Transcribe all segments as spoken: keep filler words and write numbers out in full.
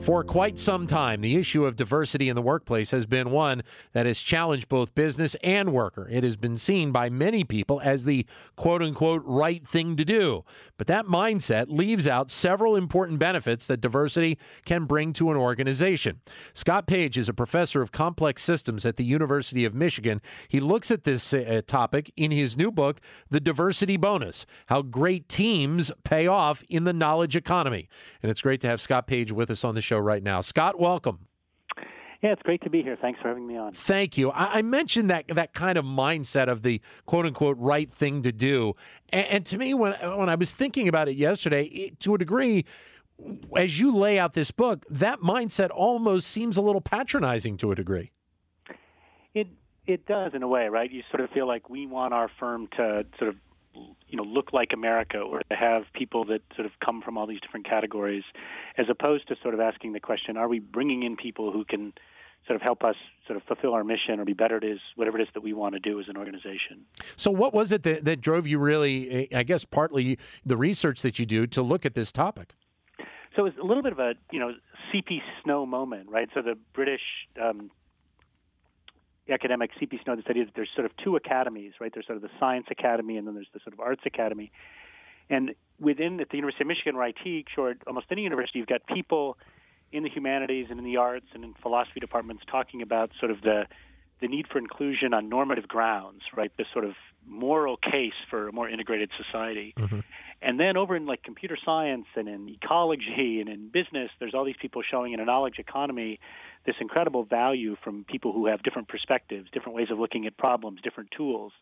For quite some time, the issue of diversity in the workplace has been one that has challenged both business and worker. It has been seen by many people as the quote-unquote right thing to do. But that mindset leaves out several important benefits that diversity can bring to an organization. Scott Page is a professor of complex systems at the University of Michigan. He looks at this uh, topic in his new book, The Diversity Bonus: How Great Teams Pay Off in the Knowledge Economy. And it's great to have Scott Page with us on the show right now. Scott, welcome. Yeah, it's great to be here. Thanks for having me on. Thank you. I, I mentioned that that kind of mindset of the quote-unquote right thing to do. And, and to me, when, when I was thinking about it yesterday, it, to a degree, as you lay out this book, that mindset almost seems a little patronizing to a degree. It it does in a way, right? You sort of feel like we want our firm to sort of you know, look like America, or to have people that sort of come from all these different categories, as opposed to sort of asking the question, are we bringing in people who can sort of help us sort of fulfill our mission or be better at whatever it is that we want to do as an organization? So what was it that, that drove you really, I guess partly the research that you do, to look at this topic? So it's a little bit of a, you know, C P Snow moment, right? So the British um, academic C P Snow studied that there's sort of two academies, right? There's sort of the Science Academy, and then there's the sort of Arts Academy. And within at the University of Michigan, where I teach, or at almost any university, you've got people in the humanities and in the arts and in philosophy departments talking about sort of the the need for inclusion on normative grounds, right? This sort of moral case for a more integrated society. Mm-hmm. And then over in like computer science and in ecology and in business, there's all these people showing in a knowledge economy this incredible value from people who have different perspectives, different ways of looking at problems, different tools.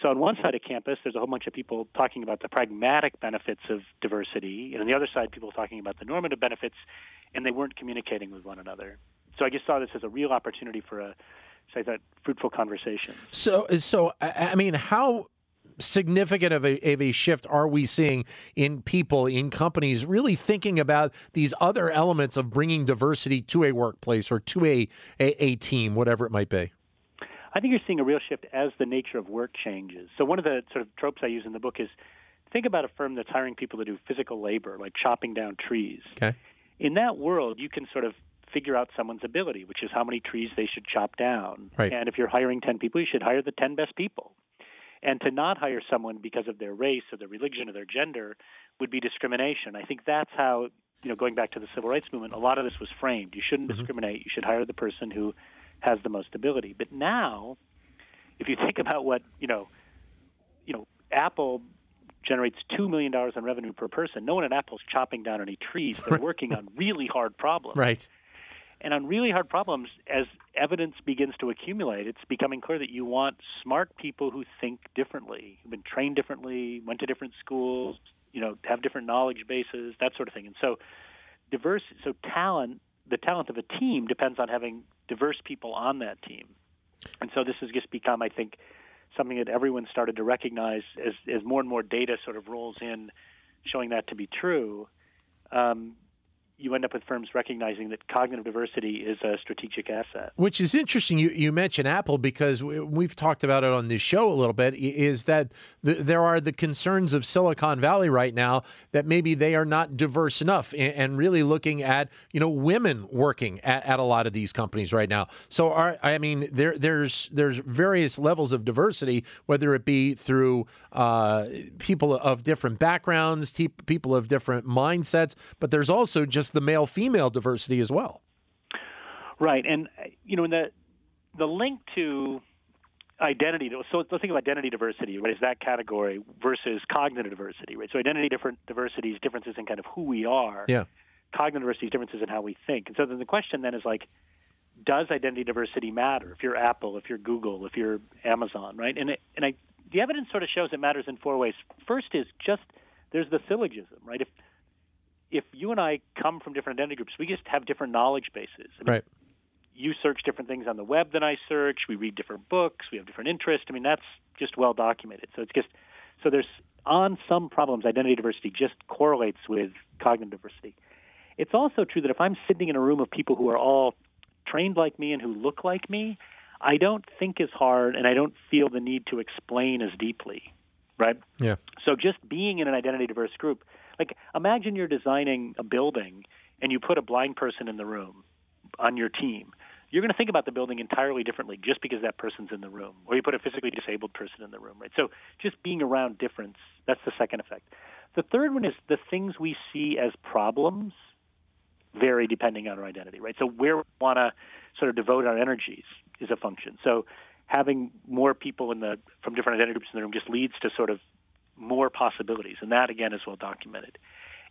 So on one side of campus, there's a whole bunch of people talking about the pragmatic benefits of diversity. And on the other side, people talking about the normative benefits, and they weren't communicating with one another. So I just saw this as a real opportunity for a say that fruitful conversation. So, so I mean, how significant of a, of a shift are we seeing in people, in companies, really thinking about these other elements of bringing diversity to a workplace or to a, a, a team, whatever it might be? I think you're seeing a real shift as the nature of work changes. So one of the sort of tropes I use in the book is, think about a firm that's hiring people to do physical labor, like chopping down trees. Okay. In that world, you can sort of figure out someone's ability, which is how many trees they should chop down. Right. And if you're hiring ten people, you should hire the ten best people. And to not hire someone because of their race or their religion or their gender would be discrimination. I think that's how, you know, going back to the civil rights movement, a lot of this was framed. You shouldn't mm-hmm. discriminate. You should hire the person who has the most ability. But now, if you think about what, you know, you know, Apple generates two million dollars in revenue per person. No one at Apple's chopping down any trees. They're working on really hard problems. Right. And on really hard problems, as evidence begins to accumulate, it's becoming clear that you want smart people who think differently, who've been trained differently, went to different schools, you know, have different knowledge bases, that sort of thing. And so diverse, so talent, the talent of a team depends on having diverse people on that team. And so this has just become, I think, something that everyone started to recognize as, as more and more data sort of rolls in, showing that to be true. Um, you end up with firms recognizing that cognitive diversity is a strategic asset. Which is interesting. You, you mentioned Apple, because we've talked about it on this show a little bit, is that th- there are the concerns of Silicon Valley right now that maybe they are not diverse enough, and, and really looking at, you know, women working at, at a lot of these companies right now. So, our, I mean, there there's there's various levels of diversity, whether it be through uh, people of different backgrounds, te- people of different mindsets, but there's also just the male-female diversity as well. Right. And, you know, in the the link to identity, so let's think of identity diversity, right, is that category versus cognitive diversity, right? So identity different diversities, differences in kind of who we are. Yeah. Cognitive diversity, differences in how we think. And so then the question then is, like, does identity diversity matter? If you're Apple, if you're Google, if you're Amazon, right? And, it, and I, the evidence sort of shows it matters in four ways. First is just there's the syllogism, right? If If you and I come from different identity groups, we just have different knowledge bases. I mean, right. You search different things on the web than I search. We read different books. We have different interests. I mean, that's just well documented. So it's just so there's on some problems, identity diversity just correlates with cognitive diversity. It's also true that if I'm sitting in a room of people who are all trained like me and who look like me, I don't think as hard, and I don't feel the need to explain as deeply, right? Yeah. So just being in an identity-diverse group, like imagine you're designing a building and you put a blind person in the room on your team. You're going to think about the building entirely differently just because that person's in the room, or you put a physically disabled person in the room, right? So just being around difference, that's the second effect. The third one is the things we see as problems vary depending on our identity, right? So where we want to sort of devote our energies is a function. So having more people in the from different identity groups in the room just leads to sort of more possibilities, and that, again, is well documented.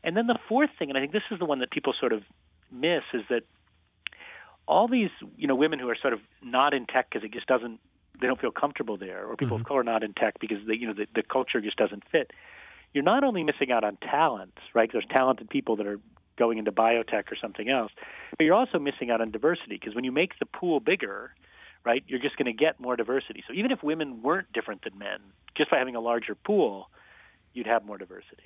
And then the fourth thing, and I think this is the one that people sort of miss, is that all these, you know, women who are sort of not in tech because it just doesn't, they don't feel comfortable there, or people mm-hmm. of color not in tech because they, you know, the, the culture just doesn't fit. You're not only missing out on talent, right? There's talented people that are going into biotech or something else, but you're also missing out on diversity because when you make the pool bigger, right, you're just going to get more diversity. So even if women weren't different than men, just by having a larger pool, you'd have more diversity.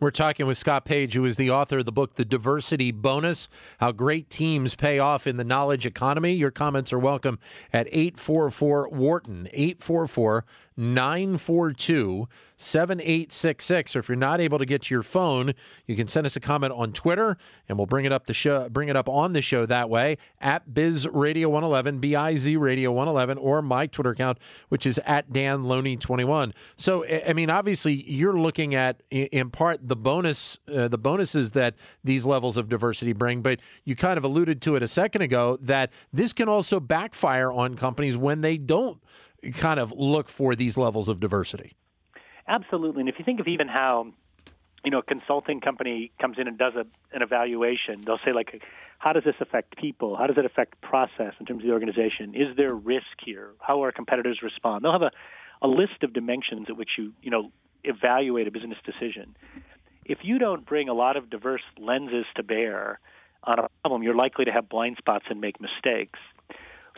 We're talking with Scott Page, who is the author of the book, The Diversity Bonus, How Great Teams Pay Off in the Knowledge Economy. Your comments are welcome at eight four four Wharton, eight four four, nine four two, seven eight six six. Or if you're not able to get to your phone, you can send us a comment on Twitter, and we'll bring it up the show, bring it up on the show that way, at Biz Radio one eleven, B I Z Radio one eleven, or my Twitter account, which is at Dan Loney twenty-one. So, I mean, obviously, you're looking at, in part, the bonus, uh, the bonuses that these levels of diversity bring, but you kind of alluded to it a second ago that this can also backfire on companies when they don't kind of look for these levels of diversity. Absolutely. And if you think of even how, you know, a consulting company comes in and does a, an evaluation, they'll say, like, how does this affect people? How does it affect process in terms of the organization? Is there risk here? How our competitors respond? They'll have a, a list of dimensions at which you, you know, evaluate a business decision. If you don't bring a lot of diverse lenses to bear on a problem, you're likely to have blind spots and make mistakes.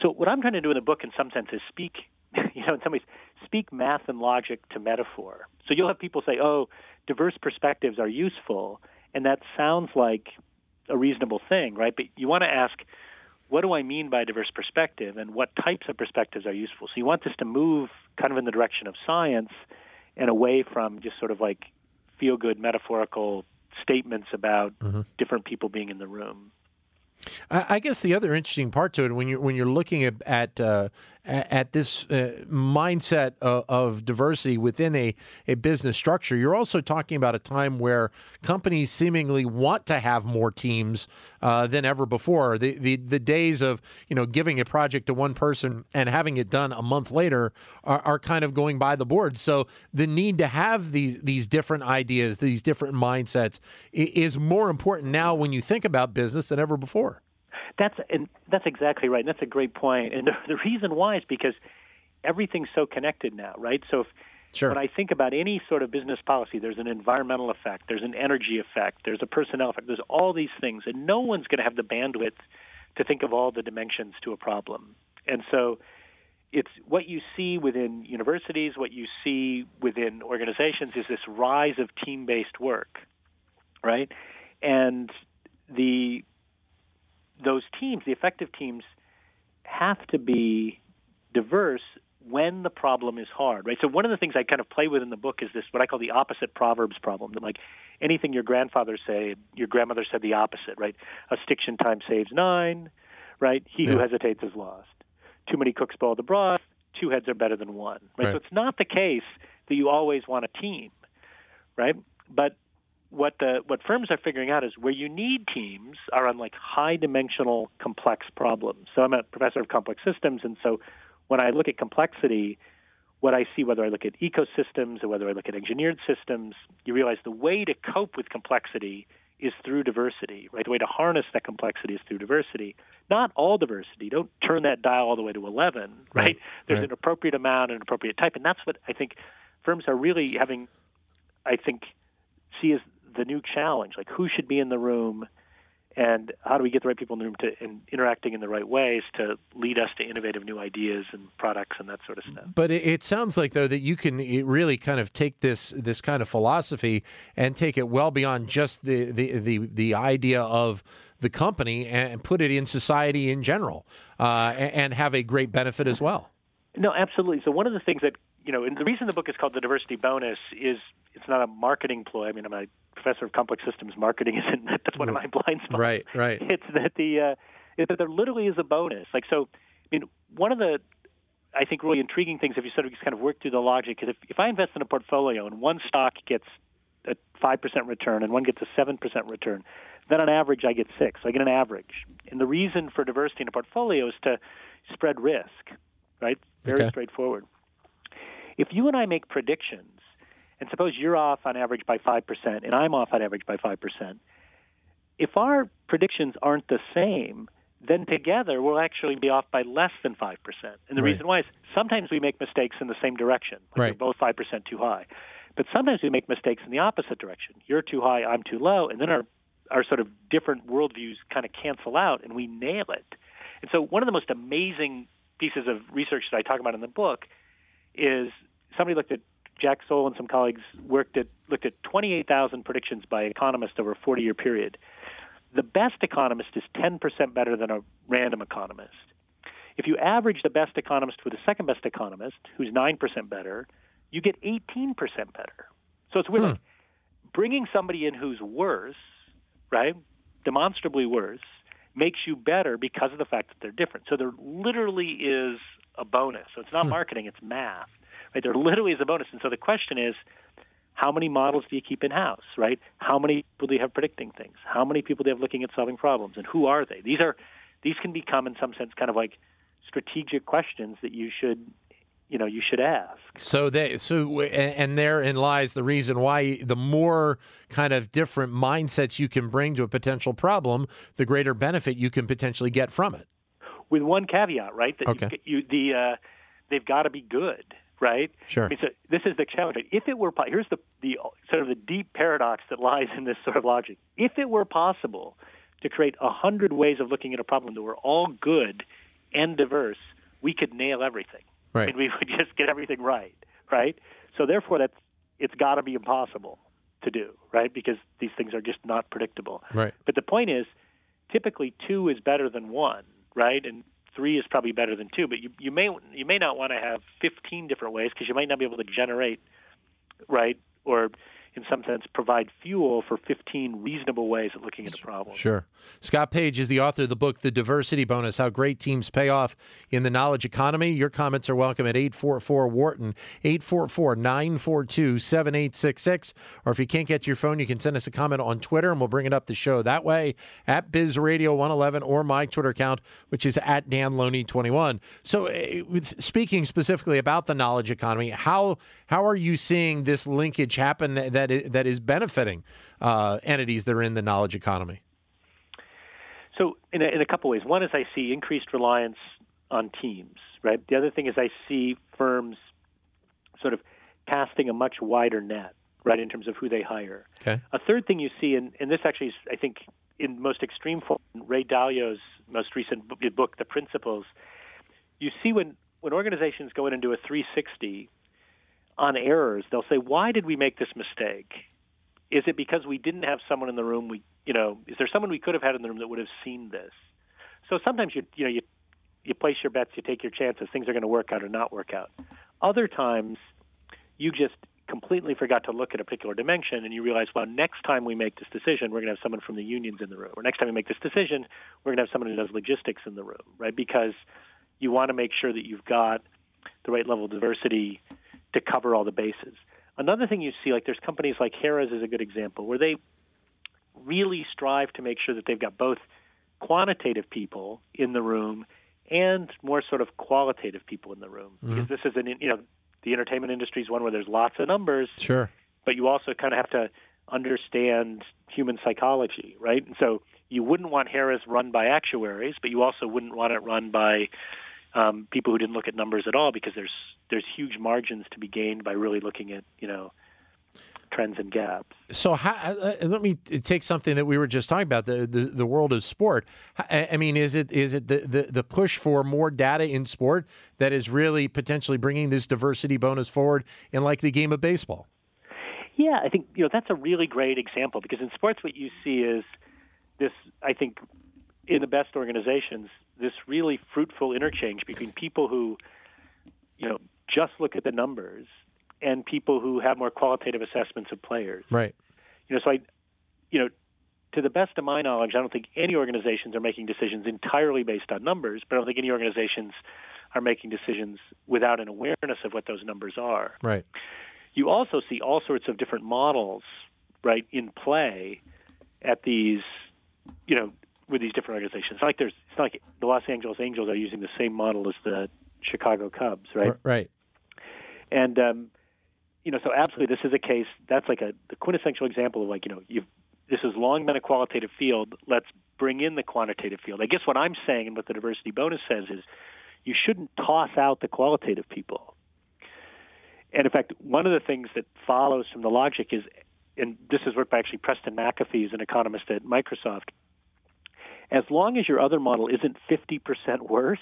So what I'm trying to do in the book in some sense is speak, you know, in some ways, speak math and logic to metaphor. So you'll have people say, oh, diverse perspectives are useful, and that sounds like a reasonable thing, right? But you want to ask, what do I mean by diverse perspective, and what types of perspectives are useful? So you want this to move kind of in the direction of science and away from just sort of like feel-good metaphorical statements about mm-hmm. different people being in the room. I guess the other interesting part to it, when you're when you're looking at at, uh, at this uh, mindset of, of diversity within a, a business structure, you're also talking about a time where companies seemingly want to have more teams uh, than ever before. The, the the days of you know giving a project to one person and having it done a month later are, are kind of going by the board. So the need to have these these different ideas, these different mindsets, is more important now when you think about business than ever before. That's and that's exactly right. And that's a great point. And the, the reason why is because everything's so connected now, right? So if, sure. when I think about any sort of business policy, there's an environmental effect, there's an energy effect, there's a personnel effect, there's all these things. And no one's going to have the bandwidth to think of all the dimensions to a problem. And so it's what you see within universities, what you see within organizations is this rise of team-based work, right? And the... Those teams, the effective teams, have to be diverse when the problem is hard, right? So one of the things I kind of play with in the book is this, what I call the opposite proverbs problem. That like anything your grandfather said, your grandmother said the opposite, right? A stitch in time saves nine, right? He yeah. who hesitates is lost. Too many cooks boil the broth. Two heads are better than one, right? right? So it's not the case that you always want a team, right? But What the what firms are figuring out is where you need teams are on like high-dimensional complex problems. So I'm a professor of complex systems, and so when I look at complexity, what I see, whether I look at ecosystems or whether I look at engineered systems, you realize the way to cope with complexity is through diversity, right? The way to harness that complexity is through diversity. Not all diversity. Don't turn that dial all the way to eleven, right? right. There's right. an appropriate amount and an appropriate type, and that's what I think firms are really having, I think, see as the new challenge, like who should be in the room And how do we get the right people in the room to in, interacting in the right ways to lead us to innovative new ideas and products and that sort of stuff? But it, it sounds like, though, that you can really kind of take this this kind of philosophy and take it well beyond just the the, the, the idea of the company and put it in society in general uh, and, and have a great benefit as well. No, absolutely. So one of the things that, you know, and the reason the book is called The Diversity Bonus is it's not a marketing ploy. I mean, I'm a professor of complex systems marketing. Isn't that, that's one of my blind spots. Right, right. It's that the uh, is that there literally is a bonus. Like, so, I mean, one of the, I think, really intriguing things, if you sort of just kind of work through the logic, is if, if I invest in a portfolio and one stock gets a five percent return and one gets a seven percent return, then on average I get six. So I get an average. And the reason for diversity in a portfolio is to spread risk, right? Very okay. straightforward. If you and I make predictions, and suppose you're off on average by five percent and I'm off on average by five percent, if our predictions aren't the same, then together we'll actually be off by less than five percent. And the right. reason why is sometimes we make mistakes in the same direction. Like right. we're both five percent too high. But sometimes we make mistakes in the opposite direction. You're too high, I'm too low, and then our, our sort of different worldviews kind of cancel out and we nail it. And so one of the most amazing pieces of research that I talk about in the book is somebody looked at Jack Soll and some colleagues worked at looked at twenty-eight thousand predictions by economists over a forty-year period. The best economist is ten percent better than a random economist. If you average the best economist with the second best economist, who's nine percent better, you get eighteen percent better. So it's weird. Huh. Bringing somebody in who's worse, right, demonstrably worse, makes you better because of the fact that they're different. So there literally is a bonus. So it's not hmm. marketing, it's math. Right? There literally is a bonus. And so the question is, how many models do you keep in-house, right? How many people do you have predicting things? How many people do you have looking at solving problems? And who are they? These are, these can become, in some sense, kind of like strategic questions that you should, you know, you should ask. So they, so, and therein lies the reason why the more kind of different mindsets you can bring to a potential problem, the greater benefit you can potentially get from it. With one caveat, right? That okay. you, you, the uh, they've got to be good, right? Sure. I mean, so this is the challenge. If it were po- here's the the sort of the deep paradox that lies in this sort of logic. If it were possible to create a hundred ways of looking at a problem that were all good and diverse, we could nail everything. Right. I mean, we would just get everything right, right? So therefore, that's it's got to be impossible to do, right? Because these things are just not predictable. Right. But the point is, typically two is better than one. Right, and three is probably better than two, but you, you may you may not want to have fifteen different ways because you might not be able to generate, right, or in some sense provide fuel for fifteen reasonable ways of looking at a problem. Sure. Scott Page is the author of the book, The Diversity Bonus, How Great Teams Pay Off in the Knowledge Economy. Your comments are welcome at eight four four W A R T O N, eight four four, nine four two, seven eight six six. Or if you can't get your phone, you can send us a comment on Twitter, and we'll bring it up the show that way at Biz Radio one eleven or my Twitter account, which is at Dan Loney twenty-one. So uh, speaking specifically about the knowledge economy, how, how are you seeing this linkage happen that that is benefiting uh, entities that are in the knowledge economy? So in a, in a couple ways. One is I see increased reliance on teams, right? The other thing is I see firms sort of casting a much wider net, right, in terms of who they hire. Okay. A third thing you see, and, and this actually is, I think, in most extreme form, Ray Dalio's most recent book, The Principles, you see when, when organizations go in and do a three sixty on errors, they'll say, why did we make this mistake? Is it because we didn't have someone in the room? We, you know, is there someone we could have had in the room that would have seen this? So sometimes you, you know, you, you place your bets, you take your chances, things are going to work out or not work out. Other times, you just completely forgot to look at a particular dimension, and you realize, well, next time we make this decision, we're going to have someone from the unions in the room, or next time we make this decision, we're going to have someone who does logistics in the room, right? Because you want to make sure that you've got the right level of diversity to cover all the bases. Another thing you see, like there's companies like Harrah's is a good example, where they really strive to make sure that they've got both quantitative people in the room and more sort of qualitative people in the room. Mm-hmm. Because this is an, you know, the entertainment industry is one where there's lots of numbers, sure, but you also kind of have to understand human psychology, right? And so you wouldn't want Harrah's run by actuaries, but you also wouldn't want it run by Um, people who didn't look at numbers at all, because there's there's huge margins to be gained by really looking at, you know, trends and gaps. So how, uh, let me take something that we were just talking about, the, the, the world of sport. I, I mean, is it is it the, the, the push for more data in sport that is really potentially bringing this diversity bonus forward in like the game of baseball? Yeah, I think you know that's a really great example, because in sports what you see is this, I think, in the best organizations, this really fruitful interchange between people who, you know, just look at the numbers and people who have more qualitative assessments of players. Right. You know, so I, you know, to the best of my knowledge, I don't think any organizations are making decisions entirely based on numbers, but I don't think any organizations are making decisions without an awareness of what those numbers are. Right. You also see all sorts of different models, right, in play at these, you know, with these different organizations. It's like there's, it's not like the Los Angeles Angels are using the same model as the Chicago Cubs, right? Right. And um, you know, so absolutely, this is a case that's like a the quintessential example of like, you know, you've this has long been a qualitative field. Let's bring in the quantitative field. I guess what I'm saying and what the diversity bonus says is, you shouldn't toss out the qualitative people. And in fact, one of the things that follows from the logic is, and this is work by actually Preston McAfee, who's an economist at Microsoft, as long as your other model isn't fifty percent worse,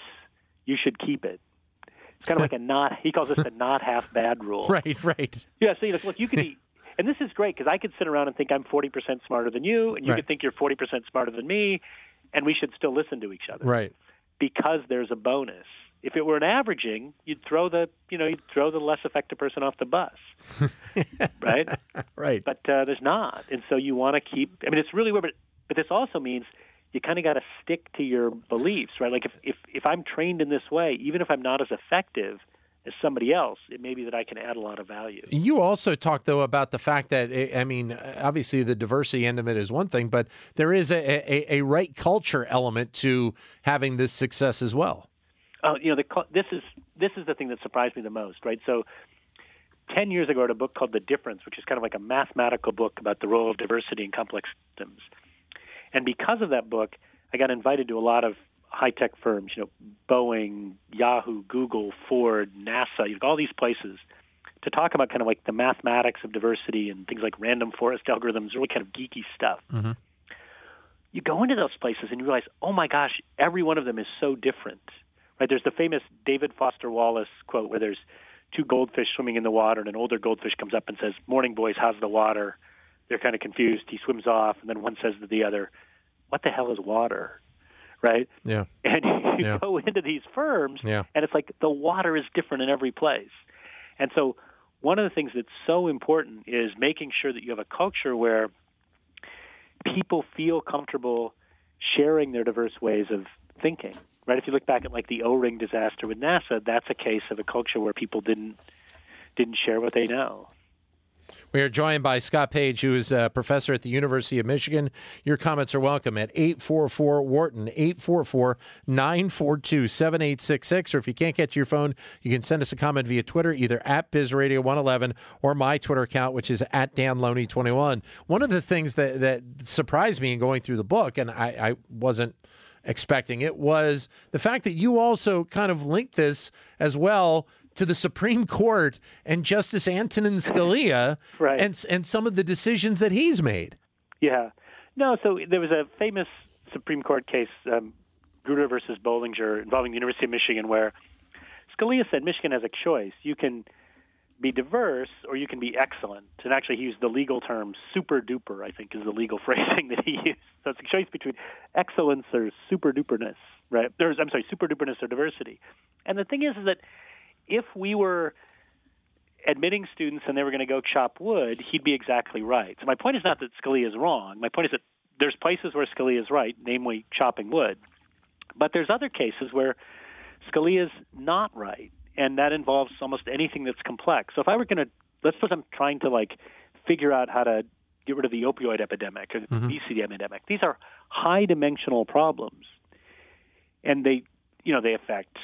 you should keep it. It's kind of like a not, he calls this the not half bad rule. Right, right. Yeah, so you know, look, you could be, and this is great because I could sit around and think I'm forty percent smarter than you, and you right. could think you're forty percent smarter than me, and we should still listen to each other. Right. Because there's a bonus. If it were an averaging, you'd throw the, you know, you'd throw the less effective person off the bus, right? Right. But uh, there's not, and so you want to keep. I mean, it's really weird, but, but this also means you kind of got to stick to your beliefs, right? Like if, if if I'm trained in this way, even if I'm not as effective as somebody else, it may be that I can add a lot of value. You also talk, though, about the fact that, I mean, obviously the diversity end of it is one thing, but there is a, a, a right culture element to having this success as well. Oh, you know, the, this is this is the thing that surprised me the most, right? So ten years ago I wrote a book called The Difference, which is kind of like a mathematical book about the role of diversity in complex systems. And because of that book, I got invited to a lot of high-tech firms, you know, Boeing, Yahoo, Google, Ford, NASA, you know, all these places, to talk about kind of like the mathematics of diversity and things like random forest algorithms, really kind of geeky stuff. Mm-hmm. You go into those places and you realize, oh my gosh, every one of them is so different. Right, there's the famous David Foster Wallace quote where there's two goldfish swimming in the water, and an older goldfish comes up and says, "Morning, boys, how's the water?" They're kind of confused. He swims off, and then one says to the other, "What the hell is water?" Right? Yeah. And you yeah. go into these firms, yeah. and it's like the water is different in every place. And so one of the things that's so important is making sure that you have a culture where people feel comfortable sharing their diverse ways of thinking. Right, if you look back at like the O-ring disaster with NASA, that's a case of a culture where people didn't didn't share what they know. We are joined by Scott Page, who is a professor at the University of Michigan. Your comments are welcome at eight four four Wharton, eight four four, nine four two, seven eight six six. Or if you can't get to your phone, you can send us a comment via Twitter, either at Biz Radio one eleven or my Twitter account, which is at Dan Loney twenty-one. One of the things that, that surprised me in going through the book, and I, I wasn't expecting it, was the fact that you also kind of linked this as well to the Supreme Court and Justice Antonin Scalia right. and and some of the decisions that he's made. Yeah. No, so there was a famous Supreme Court case, um, Grutter versus Bollinger, involving the University of Michigan, where Scalia said Michigan has a choice. You can be diverse or you can be excellent. And actually he used the legal term super-duper, I think, is the legal phrasing that he used. So it's a choice between excellence or super-duperness, right? There's, I'm sorry, super-duperness or diversity. And the thing is, is that if we were admitting students and they were going to go chop wood, he'd be exactly right. So my point is not that Scalia is wrong. My point is that there's places where Scalia is right, namely chopping wood. But there's other cases where Scalia's not right. And that involves almost anything that's complex. So if I were going to, let's suppose I'm trying to like figure out how to get rid of the opioid epidemic or the mm-hmm. obesity epidemic. These are high-dimensional problems, and they, you know, they affect.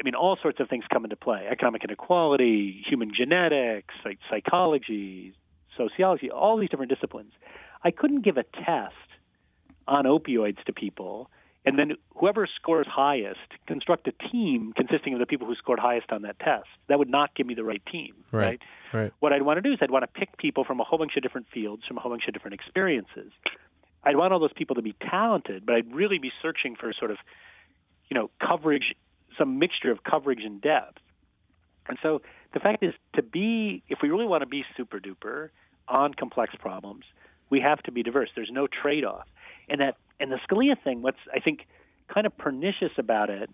I mean, all sorts of things come into play: economic inequality, human genetics, like psychology, sociology, all these different disciplines. I couldn't give a test on opioids to people And then whoever scores highest, construct a team consisting of the people who scored highest on that test. That would not give me the right team, right? Right. Right. What I'd want to do is I'd want to pick people from a whole bunch of different fields, from a whole bunch of different experiences. I'd want all those people to be talented, but I'd really be searching for sort of, you know, coverage, some mixture of coverage and depth. And so the fact is, to be, if we really want to be super duper on complex problems, we have to be diverse. There's no trade-off. And that, and the Scalia thing, what's, I think, kind of pernicious about it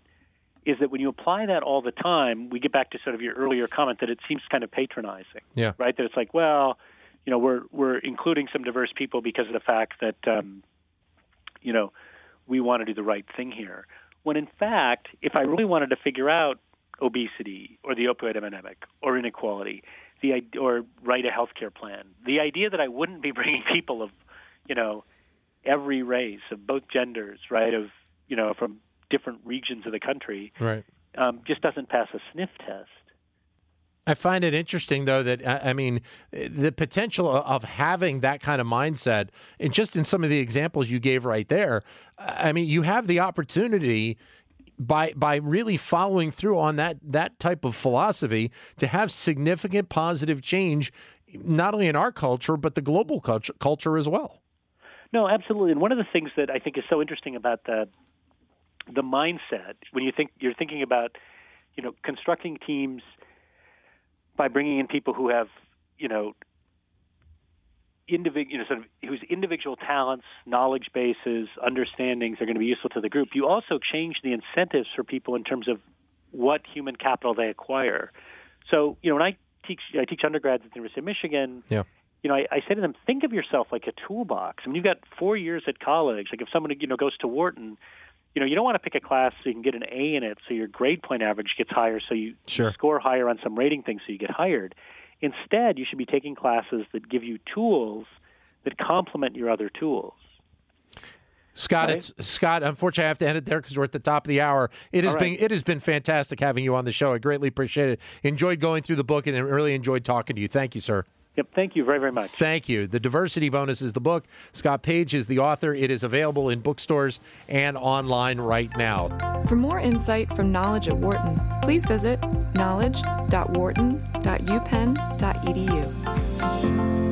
is that when you apply that all the time, we get back to sort of your earlier comment that it seems kind of patronizing, yeah. right? That it's like, well, you know, we're we're including some diverse people because of the fact that, um, you know, we want to do the right thing here. When in fact, if I really wanted to figure out obesity or the opioid epidemic or inequality, the or write a healthcare plan, the idea that I wouldn't be bringing people of, you know, every race, of both genders, right, of, you know, from different regions of the country, right, um, just doesn't pass a sniff test. I find it interesting, though, that, I mean, the potential of having that kind of mindset, and just in some of the examples you gave right there, I mean, you have the opportunity by by really following through on that that type of philosophy to have significant positive change, not only in our culture, but the global culture, culture as well. No, absolutely. And one of the things that I think is so interesting about the the mindset, when you think you're thinking about, you know, constructing teams by bringing in people who have, you know, individual, you know, sort of whose individual talents, knowledge bases, understandings are going to be useful to the group. You also change the incentives for people in terms of what human capital they acquire. So, you know, when I teach, I teach undergrads at the University of Michigan. Yeah. You know, I, I say to them, think of yourself like a toolbox. I mean, you've got four years at college. Like if someone, you know, goes to Wharton, you know, you don't want to pick a class so you can get an A in it so your grade point average gets higher so you sure. score higher on some rating thing so you get hired. Instead, you should be taking classes that give you tools that complement your other tools. Scott, right? it's, Scott. Unfortunately, I have to end it there because we're at the top of the hour. It has All right. been it has been fantastic having you on the show. I greatly appreciate it. Enjoyed going through the book and really enjoyed talking to you. Thank you, sir. Yep. Thank you very, very much. Thank you. The Diversity Bonus is the book. Scott Page is the author. It is available in bookstores and online right now. For more insight from Knowledge at Wharton, please visit knowledge dot wharton dot u penn dot e d u.